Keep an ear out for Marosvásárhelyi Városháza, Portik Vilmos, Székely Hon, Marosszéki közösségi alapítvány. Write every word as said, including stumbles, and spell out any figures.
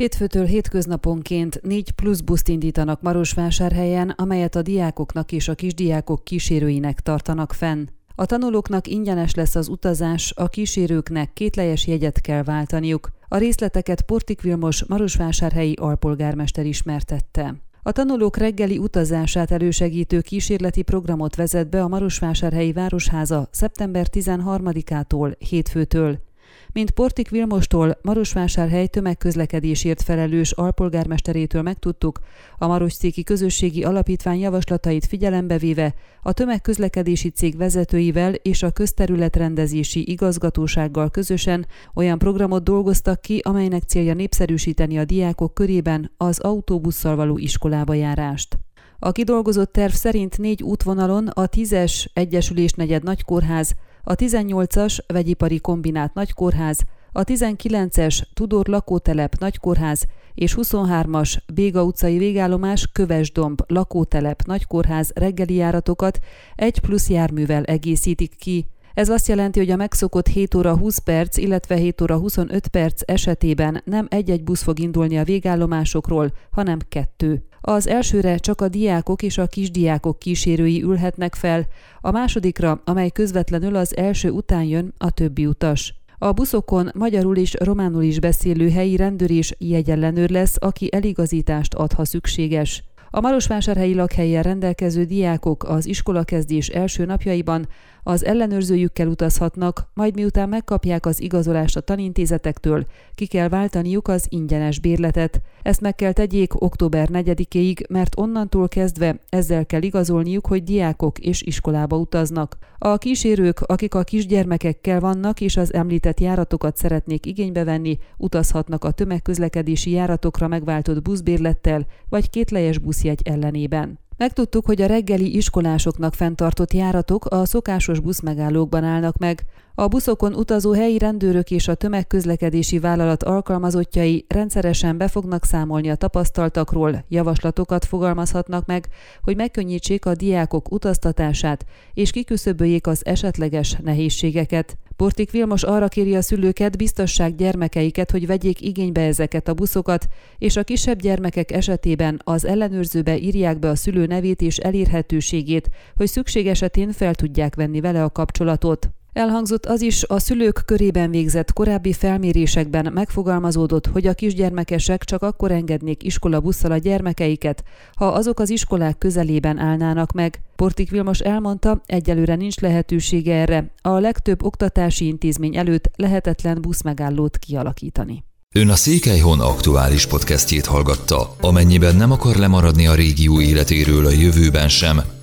Hétfőtől hétköznaponként négy plusz buszt indítanak Marosvásárhelyen, amelyet a diákoknak és a kisdiákok kísérőinek tartanak fenn. A tanulóknak ingyenes lesz az utazás, a kísérőknek kétlejes jegyet kell váltaniuk. A részleteket Portik Vilmos marosvásárhelyi alpolgármester ismertette. A tanulók reggeli utazását elősegítő kísérleti programot vezet be a Marosvásárhelyi Városháza szeptember tizenharmadikától hétfőtől. Mint Portik Vilmostól, Marosvásárhely tömegközlekedésért felelős alpolgármesterétől megtudtuk, a Marosszéki Közösségi Alapítvány javaslatait figyelembe véve a tömegközlekedési cég vezetőivel és a közterületrendezési igazgatósággal közösen olyan programot dolgoztak ki, amelynek célja népszerűsíteni a diákok körében az autóbusszal való iskolába járást. A kidolgozott terv szerint négy útvonalon a tízes Egyesülésnegyed Nagykórház, a tizennyolcas Vegyipari Kombinát Nagykórház, a tizenkilences Tudor Lakótelep Nagykórház és huszonhármas Béga utcai végállomás Kövesdomb Lakótelep Nagykórház reggeli járatokat egy plusz járművel egészítik ki. Ez azt jelenti, hogy a megszokott hét óra húsz perc, illetve hét óra huszonöt perc esetében nem egy-egy busz fog indulni a végállomásokról, hanem kettő. Az elsőre csak a diákok és a kisdiákok kísérői ülhetnek fel, a másodikra, amely közvetlenül az első után jön, a többi utas. A buszokon magyarul és románul is beszélő helyi rendőr és jegyellenőr lesz, aki eligazítást ad, ha szükséges. A marosvásárhelyi lakhelyen rendelkező diákok az iskolakezdés első napjaiban az ellenőrzőjükkel utazhatnak, majd miután megkapják az igazolást a tanintézetektől, ki kell váltaniuk az ingyenes bérletet. Ezt meg kell tegyék október negyedikéig, mert onnantól kezdve ezzel kell igazolniuk, hogy diákok és iskolába utaznak. A kísérők, akik a kisgyermekekkel vannak és az említett járatokat szeretnék igénybe venni, utazhatnak a tömegközlekedési járatokra megváltott buszbérlettel vagy kétlejes buszjegy ellenében. Megtudtuk, hogy a reggeli iskolásoknak fenntartott járatok a szokásos buszmegállókban állnak meg. A buszokon utazó helyi rendőrök és a tömegközlekedési vállalat alkalmazottjai rendszeresen be fognak számolni a tapasztaltakról, javaslatokat fogalmazhatnak meg, hogy megkönnyítsék a diákok utaztatását és kiküszöböljék az esetleges nehézségeket. Portik Vilmos arra kéri a szülőket, biztassák gyermekeiket, hogy vegyék igénybe ezeket a buszokat, és a kisebb gyermekek esetében az ellenőrzőbe írják be a szülő nevét és elérhetőségét, hogy szükség esetén fel tudják venni vele a kapcsolatot. Elhangzott az is, a szülők körében végzett korábbi felmérésekben megfogalmazódott, hogy a kisgyermekesek csak akkor engednék iskolabusszal a gyermekeiket, ha azok az iskolák közelében állnának meg. Portik Vilmos elmondta, egyelőre nincs lehetősége erre. A legtöbb oktatási intézmény előtt lehetetlen buszmegállót kialakítani. Ön a Székely Hon aktuális podcastjét hallgatta. Amennyiben nem akar lemaradni a régió életéről a jövőben sem,